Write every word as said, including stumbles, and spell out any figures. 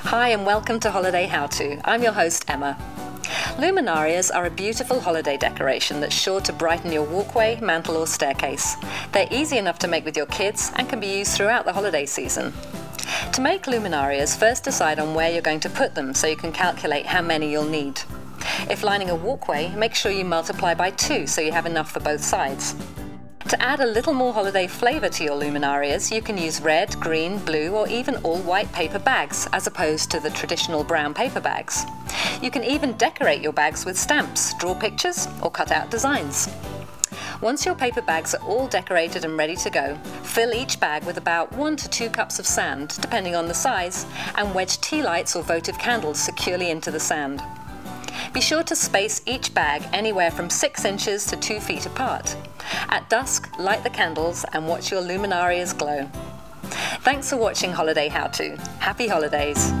Hi and welcome to Holiday How To. I'm your host, Emma. Luminarias are a beautiful holiday decoration that's sure to brighten your walkway, mantel or staircase. They're easy enough to make with your kids and can be used throughout the holiday season. To make luminarias, first decide on where you're going to put them so you can calculate how many you'll need. If lining a walkway, make sure you multiply by two so you have enough for both sides. To add a little more holiday flavour to your luminarias, you can use red, green, blue or even all white paper bags as opposed to the traditional brown paper bags. You can even decorate your bags with stamps, draw pictures or cut out designs. Once your paper bags are all decorated and ready to go, fill each bag with about one to two cups of sand, depending on the size, and wedge tea lights or votive candles securely into the sand. Be sure to space each bag anywhere from six inches to two feet apart. At dusk, light the candles and watch your luminarias glow. Thanks for watching Holiday How To. Happy holidays!